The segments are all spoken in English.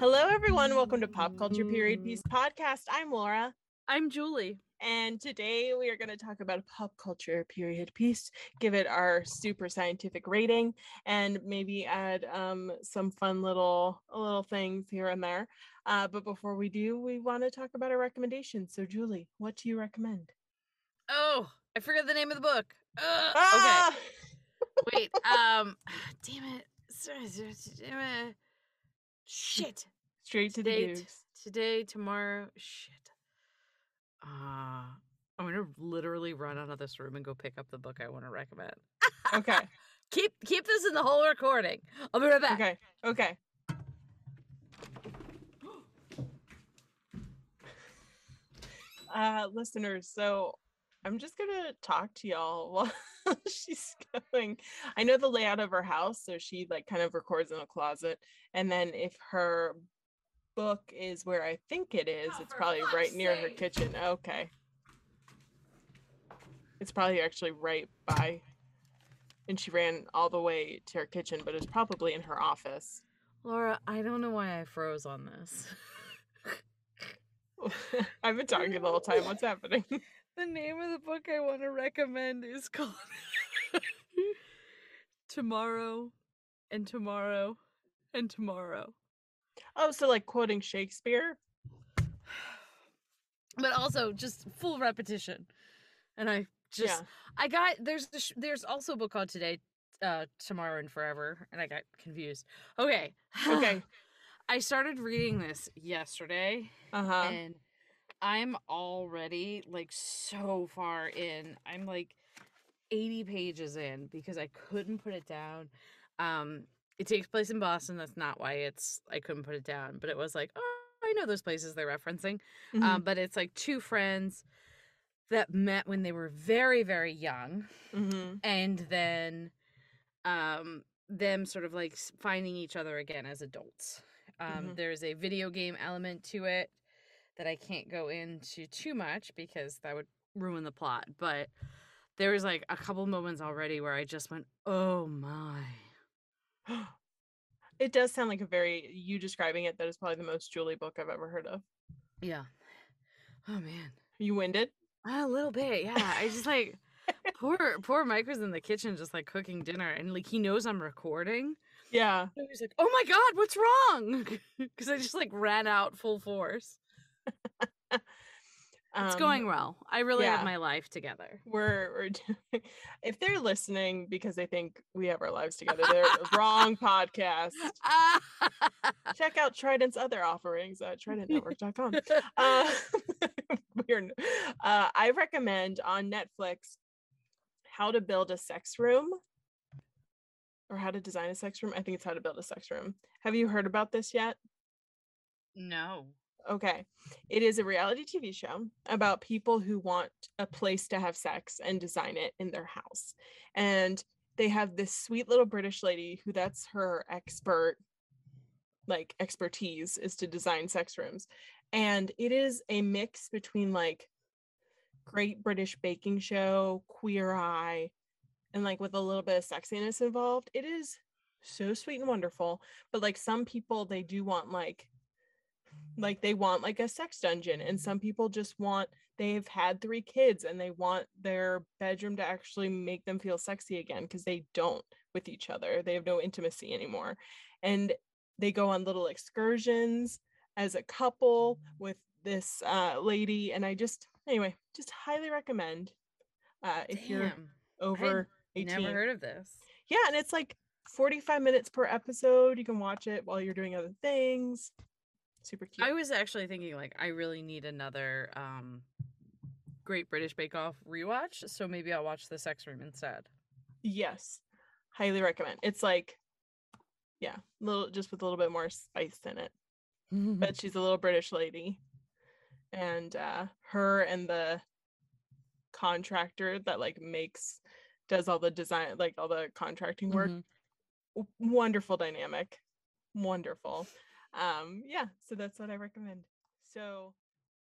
Hello, everyone. Welcome to Pop Culture Period Piece Podcast. I'm Laura. I'm Julie. And today we are going to talk about a pop culture period piece, give it our super scientific rating, and maybe add some fun little things here and there. But before we do, we want to talk about our recommendations. So, Julie, what do you recommend? Oh, I forgot the name of the book. Okay. Wait. Damn it. Shit. Straight to the dukes. Today, tomorrow. Shit. I'm going to literally run out of this room and go pick up the book I want to recommend. Okay. Keep this in the whole recording. I'll be right back. Okay. Listeners, so I'm just going to talk to y'all while she's going. I know the layout of her house, so she kind of records in a closet. And then if her book is where I think it is, it's probably right near her kitchen. Okay. It's probably actually right by, and she ran all the way to her kitchen, but it's probably in her office. Laura, I don't know why I froze on this. I've been talking the whole time. What's happening? The name of the book I want to recommend is called Tomorrow and Tomorrow and Tomorrow. Oh, so quoting Shakespeare? But also just full repetition. And I just, yeah. I got, there's also a book called Today, Tomorrow and Forever, and I got confused. Okay. I started reading this yesterday, and I'm already so far in. I'm 80 pages in because I couldn't put it down. It takes place in Boston. That's not why I couldn't put it down, but it was I know those places they're referencing. Mm-hmm. But it's two friends that met when they were very, very young. Mm-hmm. And then, them sort of finding each other again as adults. There's a video game element to it that I can't go into too much because that would ruin the plot. But there was a couple moments already where I just went, oh my. It does sound like you describing it, that is probably the most Julie book I've ever heard of. Yeah. Oh man. You winded? A little bit. Yeah. I just poor Mike was in the kitchen just cooking dinner and he knows I'm recording. Yeah. So he's oh my God, what's wrong? Because I just ran out full force. It's going well. I really have my life together. We're doing, if they're listening because they think we have our lives together, they're wrong podcast. Check out Trident's other offerings at tridentnetwork.com. I recommend on Netflix How to Build a Sex Room or How to Design a Sex Room. I think it's How to Build a Sex Room. Have you heard about this yet? No. Okay. It is a reality TV show about people who want a place to have sex and design it in their house. And they have this sweet little British lady who that's her expertise is to design sex rooms. And it is a mix between Great British Baking Show, Queer Eye, and with a little bit of sexiness involved. It is so sweet and wonderful, but some people, they do want they want a sex dungeon, and some people just want, they've had 3 kids and they want their bedroom to actually make them feel sexy again because they don't with each other. They have no intimacy anymore, and they go on little excursions as a couple with this lady. And I just highly recommend if you're over 18. Never heard of this. Yeah, and it's 45 minutes per episode. You can watch it while you're doing other things. Super cute. I was actually thinking I really need another Great British Bake Off rewatch, so maybe I'll watch The Sex Room instead. Yes, highly recommend. It's little, just with a little bit more spice in it. Mm-hmm. But she's a little British lady, and her and the contractor that does all the design, all the contracting work. Mm-hmm. Wonderful dynamic. Wonderful. So that's what I recommend. So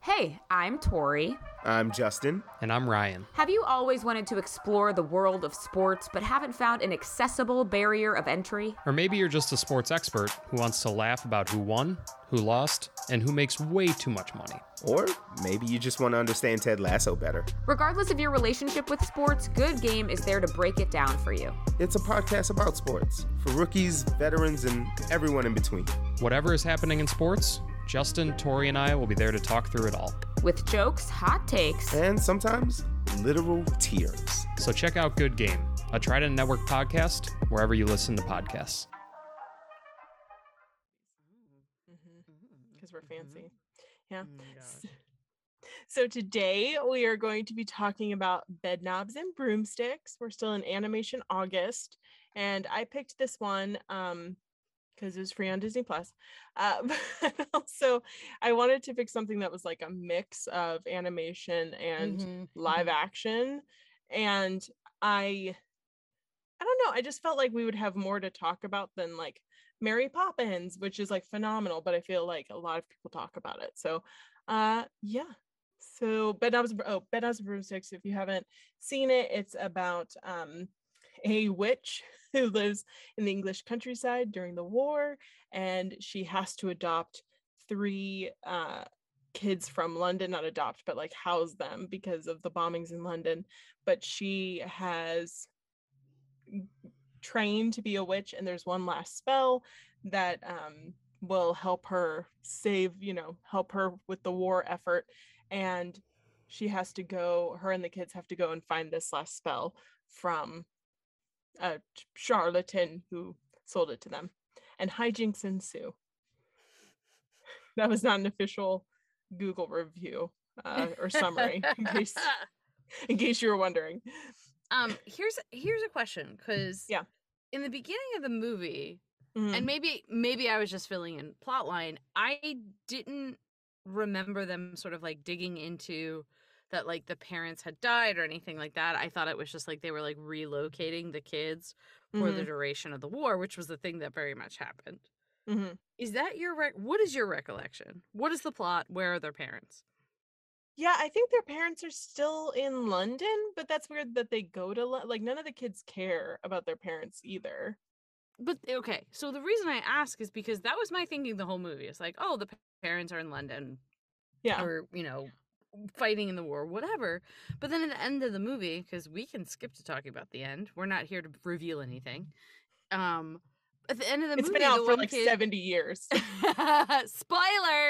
Hey, I'm Tori. I'm Justin. And I'm Ryan. Have you always wanted to explore the world of sports but haven't found an accessible barrier of entry? Or maybe you're just a sports expert who wants to laugh about who won, who lost, and who makes way too much money. Or maybe you just want to understand Ted Lasso better. Regardless of your relationship with sports, Good Game is there to break it down for you. It's a podcast about sports for rookies, veterans, and everyone in between. Whatever is happening in sports, Justin, Tori, and I will be there to talk through it all. With jokes, hot takes, and sometimes literal tears. So check out Good Game, a Trident Network podcast, wherever you listen to podcasts. Because we're fancy. Yeah. Oh, so today we are going to be talking about Bedknobs and Broomsticks. We're still in Animation August, and I picked this one because it was free on Disney Plus. But also I wanted to pick something that was like a mix of animation and live action. And I don't know, I just felt like we would have more to talk about than like Mary Poppins, which is like phenomenal, but I feel like a lot of people talk about it. So So Bedknobs and Broomsticks, if you haven't seen it, it's about a witch who lives in the English countryside during the war, and she has to adopt three kids from London, not adopt, but like house them because of the bombings in London. But she has trained to be a witch, and there's one last spell that will help her help her with the war effort. And she has to go, her and the kids have to go and find this last spell from a charlatan who sold it to them, and hijinks ensue. That was not an official Google review or summary, in case you were wondering. Here's a question, because in the beginning of the movie, and maybe I was just filling in plot line, I didn't remember them sort of like digging into that, like the parents had died or anything like that. I thought it was just like they were like relocating the kids for the duration of the war, which was the thing that very much happened. Is that your what is your recollection? What is the plot? Where are their parents? Yeah, I think their parents are still in London, but that's weird that they go to none of the kids care about their parents either. But okay, so the reason I ask is because that was my thinking the whole movie. It's like, oh, the parents are in London, or fighting in the war, whatever. But then at the end of the movie, because we can skip to talking about the end, we're not here to reveal anything. At the end of the movie, it's been out for like 70 years. Spoiler.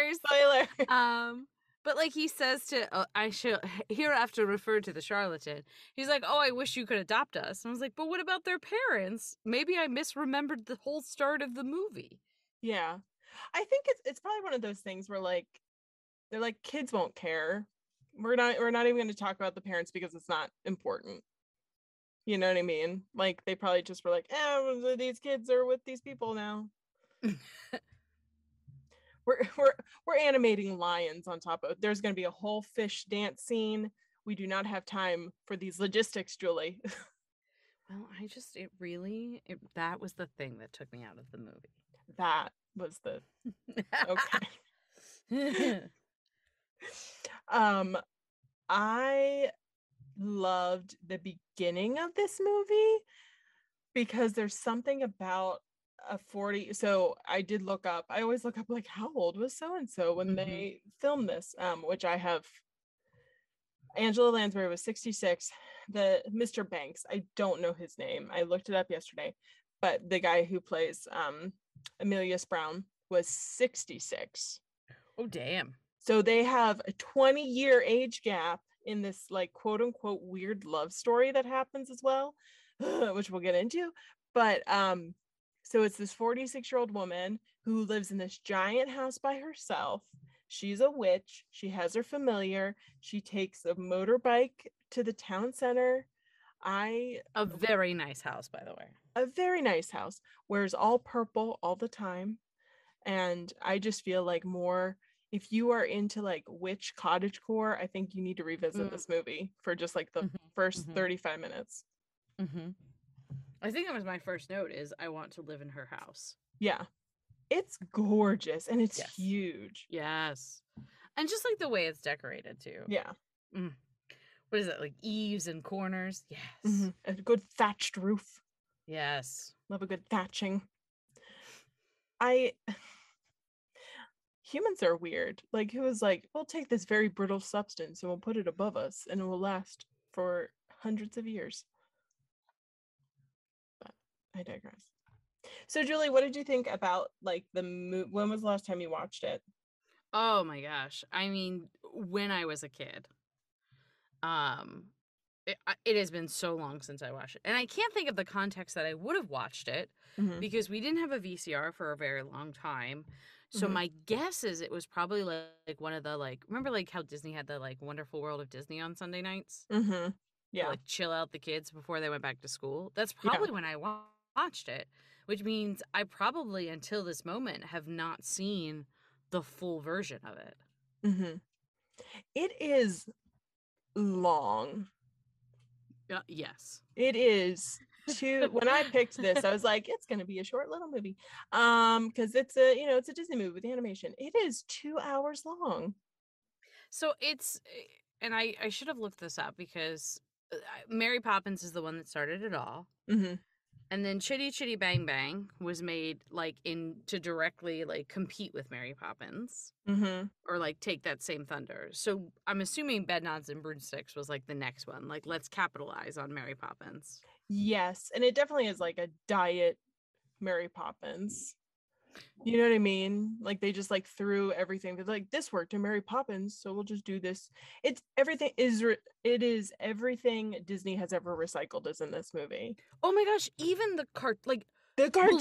But like he says to, I shall hereafter refer to the charlatan. He's like, oh, I wish you could adopt us. And I was like, but what about their parents? Maybe I misremembered the whole start of the movie. Yeah, I think it's probably one of those things where like they're like, kids won't care. We're not even going to talk about the parents because it's not important. You know what I mean? Like they probably just were like, oh, these kids are with these people now. we're animating lions on top of. There's going to be a whole fish dance scene. We do not have time for these logistics, Julie. Well, that was the thing that took me out of the movie. That was the okay. I loved the beginning of this movie because there's something about a 40. So I always look up like how old was so-and-so when they filmed this, which I have. Angela Lansbury was 66. The Mr. Banks, I don't know his name. I looked it up yesterday, but the guy who plays Amelius Brown was 66. Oh, damn. So they have a 20-year age gap in this like quote unquote weird love story that happens as well, which we'll get into. But so it's this 46-year-old woman who lives in this giant house by herself. She's a witch. She has her familiar. She takes a motorbike to the town center. A very nice house, by the way. A very nice house. Wears all purple all the time. And I just feel like more, if you are into like witch cottagecore, I think you need to revisit this movie for just like the first 35 minutes. I think that was my first note, is I want to live in her house. Yeah. It's gorgeous and it's huge. Yes. And just like the way it's decorated too. Yeah. Mm. What is it, like eaves and corners? Yes. Mm-hmm. A good thatched roof. Yes. Love a good thatching. Humans are weird. Like, who is like, we'll take this very brittle substance and we'll put it above us and it will last for hundreds of years. But I digress. So, Julie, what did you think about, like, the movie? When was the last time you watched it? Oh, my gosh. I mean, when I was a kid. It has been so long since I watched it. And I can't think of the context that I would have watched it, mm-hmm. because we didn't have a VCR for a very long time. So mm-hmm. my guess is it was probably like one of the, like, remember like how Disney had the like Wonderful World of Disney on Sunday nights? Mm-hmm. Yeah. To, like, chill out the kids before they went back to school. That's probably when I watched it, which means I probably until this moment have not seen the full version of it. Mm-hmm. It is long. Yes. It is. When I picked this, I was like, it's going to be a short little movie. Because it's a, you know, it's a Disney movie with animation. It is 2 hours long. So it's, and I should have looked this up because Mary Poppins is the one that started it all. Mm-hmm. And then Chitty Chitty Bang Bang was made like in to directly like compete with Mary Poppins, mm-hmm. or like take that same thunder. So I'm assuming Bedknobs and Broomsticks was like the next one. Like, let's capitalize on Mary Poppins. Yes. And it definitely is like a diet Mary Poppins. You know what I mean? Like, they just like threw everything. They're like, this worked in Mary Poppins, so we'll just do this. It's everything it is everything Disney has ever recycled is in this movie. Oh my gosh, even the cartoons.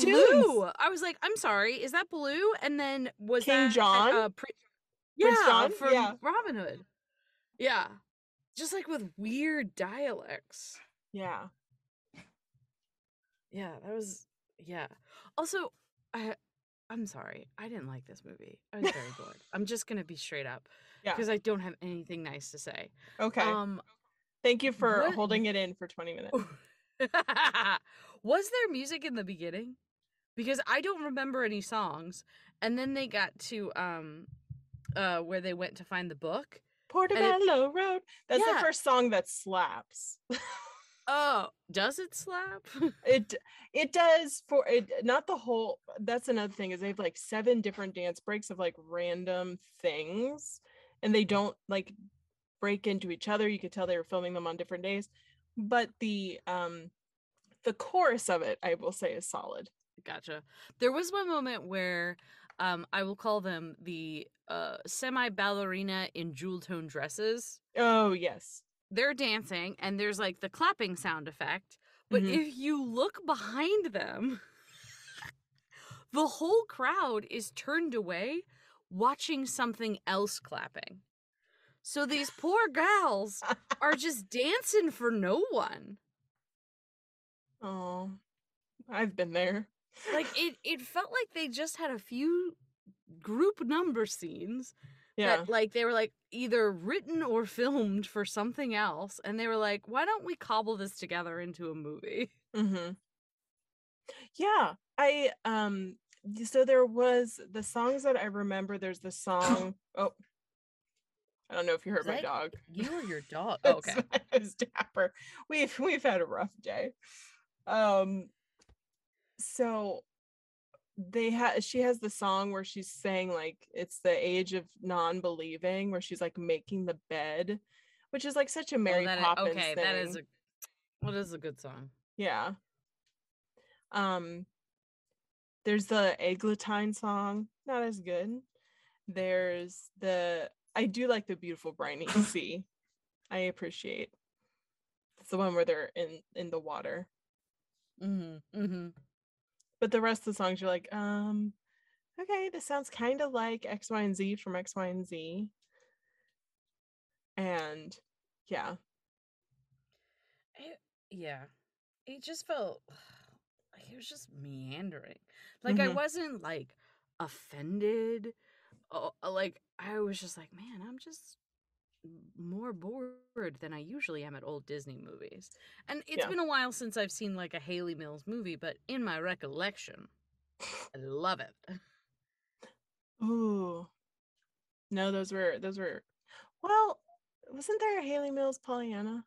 Blue. I was like, I'm sorry, is that Blue? And then was King that John? Prince John from Robin Hood. Yeah. Just like with weird dialects. Yeah. Yeah, that was Also, I'm sorry, I didn't like this movie. I was very bored. I'm just going to be straight up because I don't have anything nice to say. Okay. Thank you for holding it in for 20 minutes. Was there music in the beginning? Because I don't remember any songs. And then they got to where they went to find the book. Portobello Road. That's the first song that slaps. Oh, does it slap? It does for it, not the whole. That's another thing, is they have like 7 different dance breaks of like random things, and they don't like break into each other. You could tell they were filming them on different days, but the chorus of it, I will say, is solid. Gotcha. There was one moment where I will call them the semi ballerina in jewel tone dresses. Oh yes. They're dancing, and there's, like, the clapping sound effect. But mm-hmm. if you look behind them, the whole crowd is turned away watching something else clapping. So these poor gals are just dancing for no one. Oh, I've been there. Like, it felt like they just had a few group number scenes. Yeah. That, like, they were, like, either written or filmed for something else, and they were like, why don't we cobble this together into a movie? Mm-hmm. Yeah. I so there was the songs that I remember. There's the song I don't know if you heard my dog. You or your dog? Oh, okay. It was Dapper. We've had a rough day. So she has the song where she's saying, like, it's the age of non-believing, where she's like making the bed, which is like such a Mary Poppins thing. That is a good song. Yeah. There's the Eglantine song, not as good. There's I do like the Beautiful Briny Sea. I appreciate. It's the one where they're in the water. Mm-hmm. Mm-hmm. But the rest of the songs, you're like, okay, this sounds kind of like X, Y, and Z from X, Y, and Z. And yeah. It just felt like it was just meandering. Like, mm-hmm. I wasn't, like, offended. Like, I was just like, man, I'm just more bored than I usually am at old Disney movies. And it's been a while since I've seen like a Hayley Mills movie, but in my recollection, I love it. Ooh. No, those were. Well, wasn't there a Hayley Mills Pollyanna?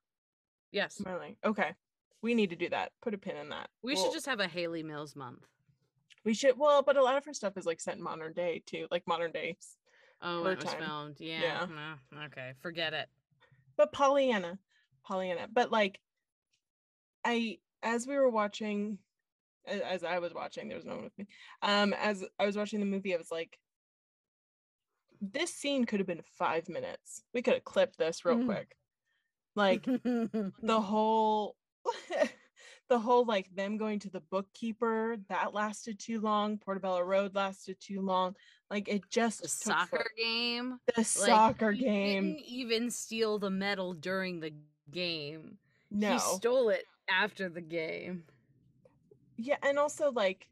Yes. Okay, we need to do that. Put a pin in that. We should just have a Hayley Mills month. We should. Well, but a lot of her stuff is like set in modern day too, like modern day. Oh, it was filmed. Yeah. No, okay, forget it. But Pollyanna. But like, as I was watching, there was no one with me. As I was watching the movie, I was like, this scene could have been 5 minutes. We could have clipped this real quick. Like the whole like them going to the bookkeeper, that lasted too long. Portobello Road lasted too long. Like it just the soccer game. The soccer game. Didn't even steal the medal during the game. No. He stole it after the game. Yeah, and also like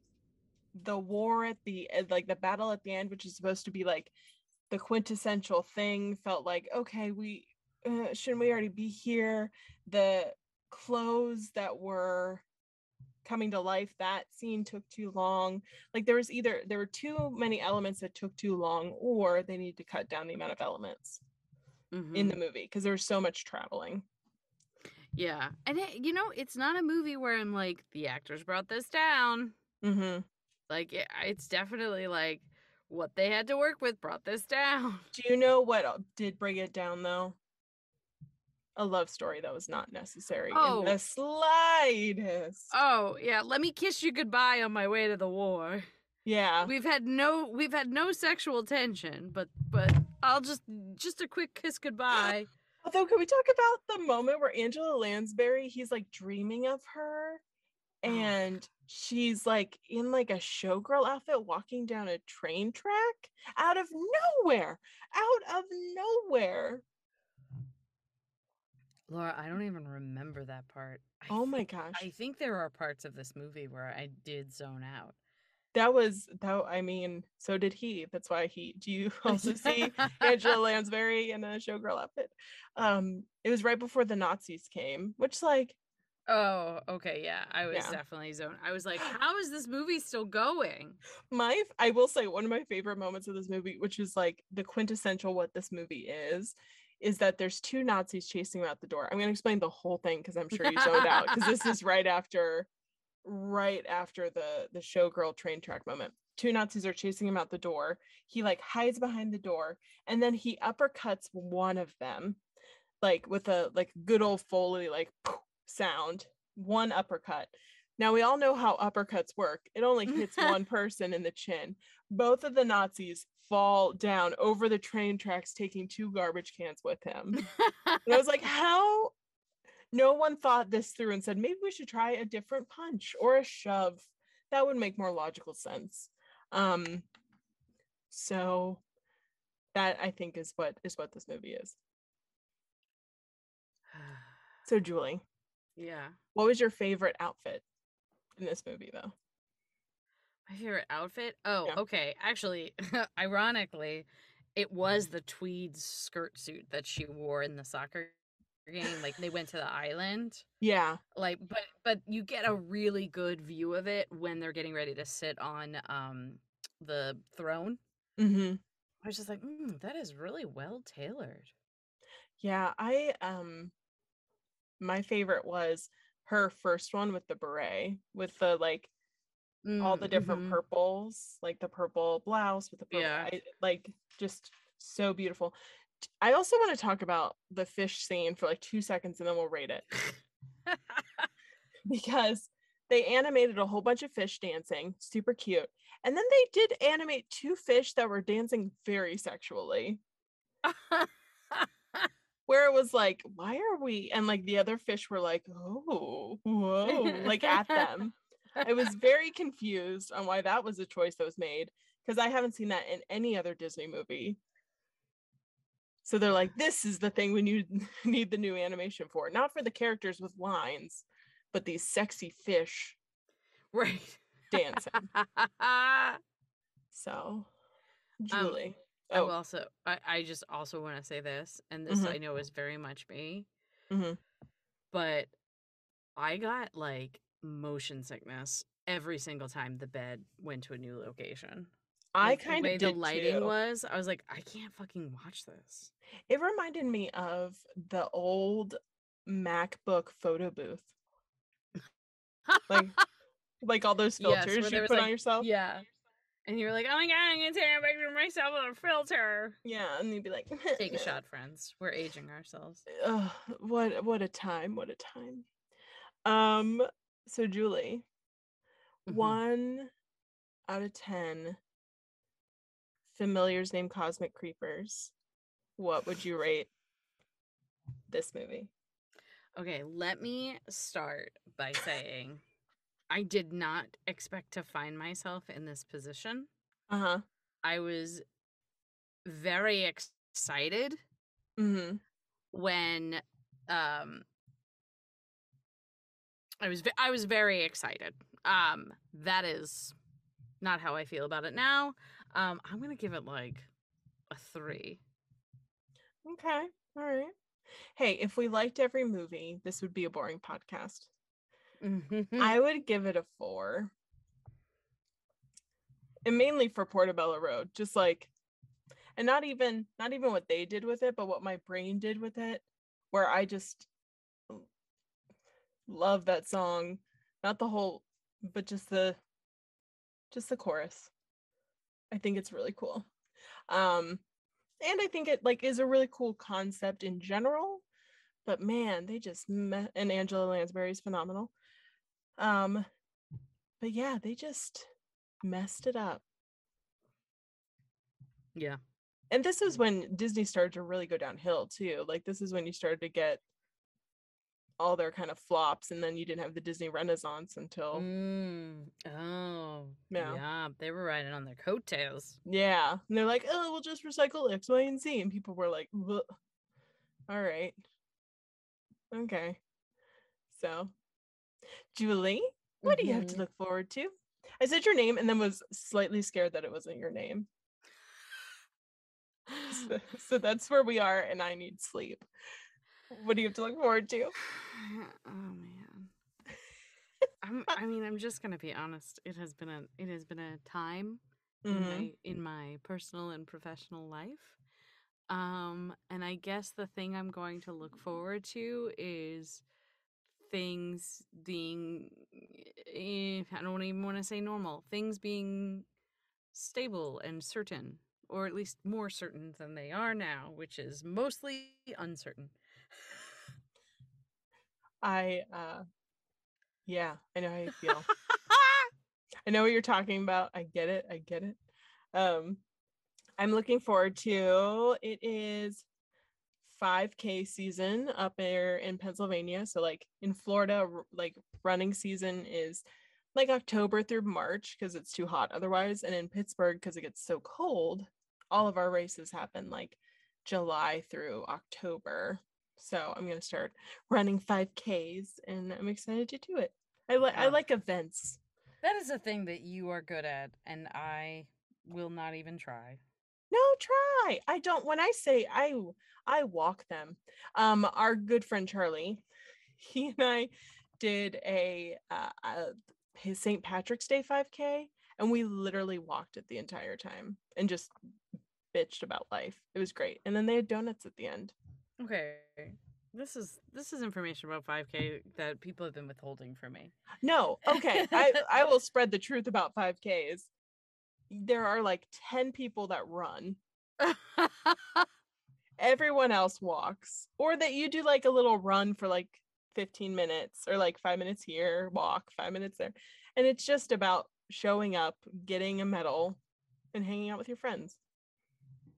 the war at the like the battle at the end, which is supposed to be like the quintessential thing, felt like, okay, we shouldn't we already be here? The clothes that were coming to life, that scene took too long. Like there were too many elements that took too long, or they needed to cut down the amount of elements in the movie because there was so much traveling. Yeah, and it, you know, it's not a movie where I'm like, the actors brought this down. Like it's definitely like what they had to work with brought this down. Do you know what did bring it down though? A love story that was not necessary in the slightest. Oh yeah, let me kiss you goodbye on my way to the war. Yeah, we've had no sexual tension, but I'll just a quick kiss goodbye. Although, can we talk about the moment where Angela Lansbury, he's like dreaming of her, and she's like in like a showgirl outfit walking down a train track out of nowhere. Laura, I don't even remember that part. Oh my gosh. I think there are parts of this movie where I did zone out. I mean, so did he. That's why do you also see Angela Lansbury in a showgirl outfit? It was right before the Nazis came, which like, oh, okay, yeah. I was definitely zoned. I was like, how is this movie still going? I will say one of my favorite moments of this movie, which is like the quintessential what this movie is that there's two Nazis chasing them out the door. I'm going to explain the whole thing because I'm sure you zoned out, because this is right after the showgirl train track moment. Two Nazis are chasing him out the door. He like hides behind the door, and then he uppercuts one of them, like with a like good old Foley like poof sound. One uppercut. Now we all know how uppercuts work. It only hits one person in the chin. Both of the Nazis fall down over the train tracks, taking two garbage cans with him. And I was like, how? No one thought this through and said, maybe we should try a different punch or a shove. That would make more logical sense. So that I think is what this movie is. So Julie. Yeah. What was your favorite outfit in this movie though? My favorite outfit? Oh, yeah. Okay. Actually, ironically, it was the tweed skirt suit that she wore in the soccer game, like they went to the island, yeah, like but you get a really good view of it when they're getting ready to sit on the throne. I was just like, that is really well tailored. Yeah, I my favorite was her first one with the beret, with the like all the different purples, like the purple blouse with the purple, yeah, like just so beautiful. I also want to talk about the fish scene for like 2 seconds and then we'll rate it. Because they animated a whole bunch of fish dancing, super cute. And then they did animate two fish that were dancing very sexually. Where it was like, why are we? And like the other fish were like, oh, whoa, like at them. I was very confused on why that was a choice that was made, because I haven't seen that in any other Disney movie. So they're like, this is the thing we need the new animation for. Not for the characters with lines, but these sexy fish. Right. Dancing. So, Julie. I just also want to say this, and this I know is very much me, but I got like motion sickness every single time the bed went to a new location. I kind of did the lighting too. I was like, I can't fucking watch this. It reminded me of the old MacBook photo booth. Like all those filters you put on yourself. Yeah. And you were like, oh my God, I'm going to take a picture of myself with a filter. Yeah. And you'd be like, take a shot, friends. We're aging ourselves. Oh, what a time. What a time. So Julie, 1 out of 10 familiars named Cosmic Creepers. What would you rate this movie? Okay, let me start by saying I did not expect to find myself in this position. Uh-huh. I was very excited when I was very excited. That is not how I feel about it now. I'm going to give it like a 3. Okay. All right. Hey, if we liked every movie, this would be a boring podcast. I would give it a 4. And mainly for Portobello Road, just like, and not even what they did with it, but what my brain did with it, where I just love that song, not the whole, but just the chorus. I think it's really cool. And I think it like is a really cool concept in general, but man, they just and Angela Lansbury is phenomenal. But yeah, they just messed it up. Yeah. And this is when Disney started to really go downhill too. Like this is when you started to get all their kind of flops, and then you didn't have the Disney Renaissance until yeah, they were riding on their coattails. Yeah, and they're like, oh, we'll just recycle X, Y, and Z, and people were like, bleh. All right, okay. So, Julie, what do you have to look forward to? I said your name, and then was slightly scared that it wasn't your name. So that's where we are, and I need sleep. What do you have to look forward to? Oh man, I'm just gonna be honest. It has been a time in my personal and professional life. And I guess the thing I'm going to look forward to is things being, I don't even want to say normal, things being stable and certain, or at least more certain than they are now, which is mostly uncertain. I know how you feel. I know what you're talking about. I get it. I'm looking forward to, it is 5K season up there in Pennsylvania. So like in Florida, like running season is like October through March because it's too hot otherwise. And in Pittsburgh, because it gets so cold, all of our races happen like July through October. So I'm going to start running 5Ks, and I'm excited to do it. I like events. That is a thing that you are good at, and I will not even try. No, try. I don't. When I say I walk them. Our good friend Charlie, he and I did his St. Patrick's Day 5K, and we literally walked it the entire time and just bitched about life. It was great. And then they had donuts at the end. Okay, this is information about 5K that people have been withholding from me. No, okay, I will spread the truth about 5Ks. There are like 10 people that run. Everyone else walks, or that you do like a little run for like 15 minutes, or like 5 minutes here, walk 5 minutes there, and it's just about showing up, getting a medal, and hanging out with your friends.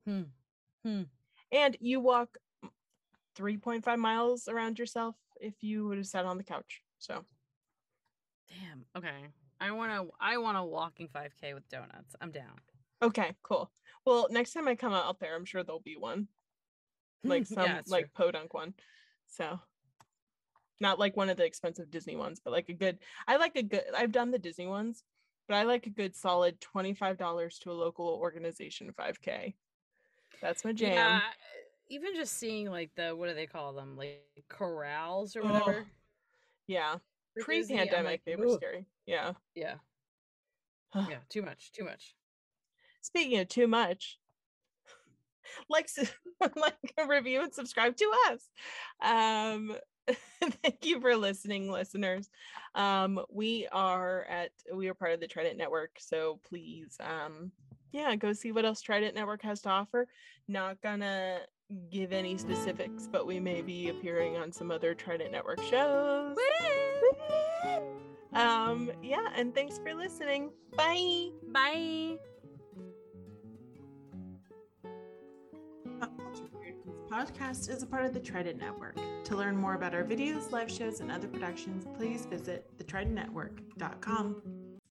And you walk 3.5 miles around yourself if you would have sat on the couch. So damn, okay, I want a walking 5K with donuts. I'm down. Okay, cool. Well, next time I come out there, I'm sure there'll be one like some podunk one. So not like one of the expensive Disney ones, but like a good I've done the Disney ones, but I like a good solid $25 to a local organization 5K. That's my jam. Yeah. Even just seeing like the, what do they call them? Like corrals or whatever. Oh, yeah. Pre-pandemic, they were scary. Yeah. Yeah. Yeah. Too much. Speaking of too much, like review and subscribe to us. Thank you for listening, listeners. We are part of the Trident Network, so please go see what else Trident Network has to offer. Not gonna give any specifics, but we may be appearing on some other Trident Network shows. Woo! And thanks for listening. Bye. Pop Culture Parents podcast is a part of the Trident Network. To learn more about our videos, live shows, and other productions, please visit thetridentnetwork.com.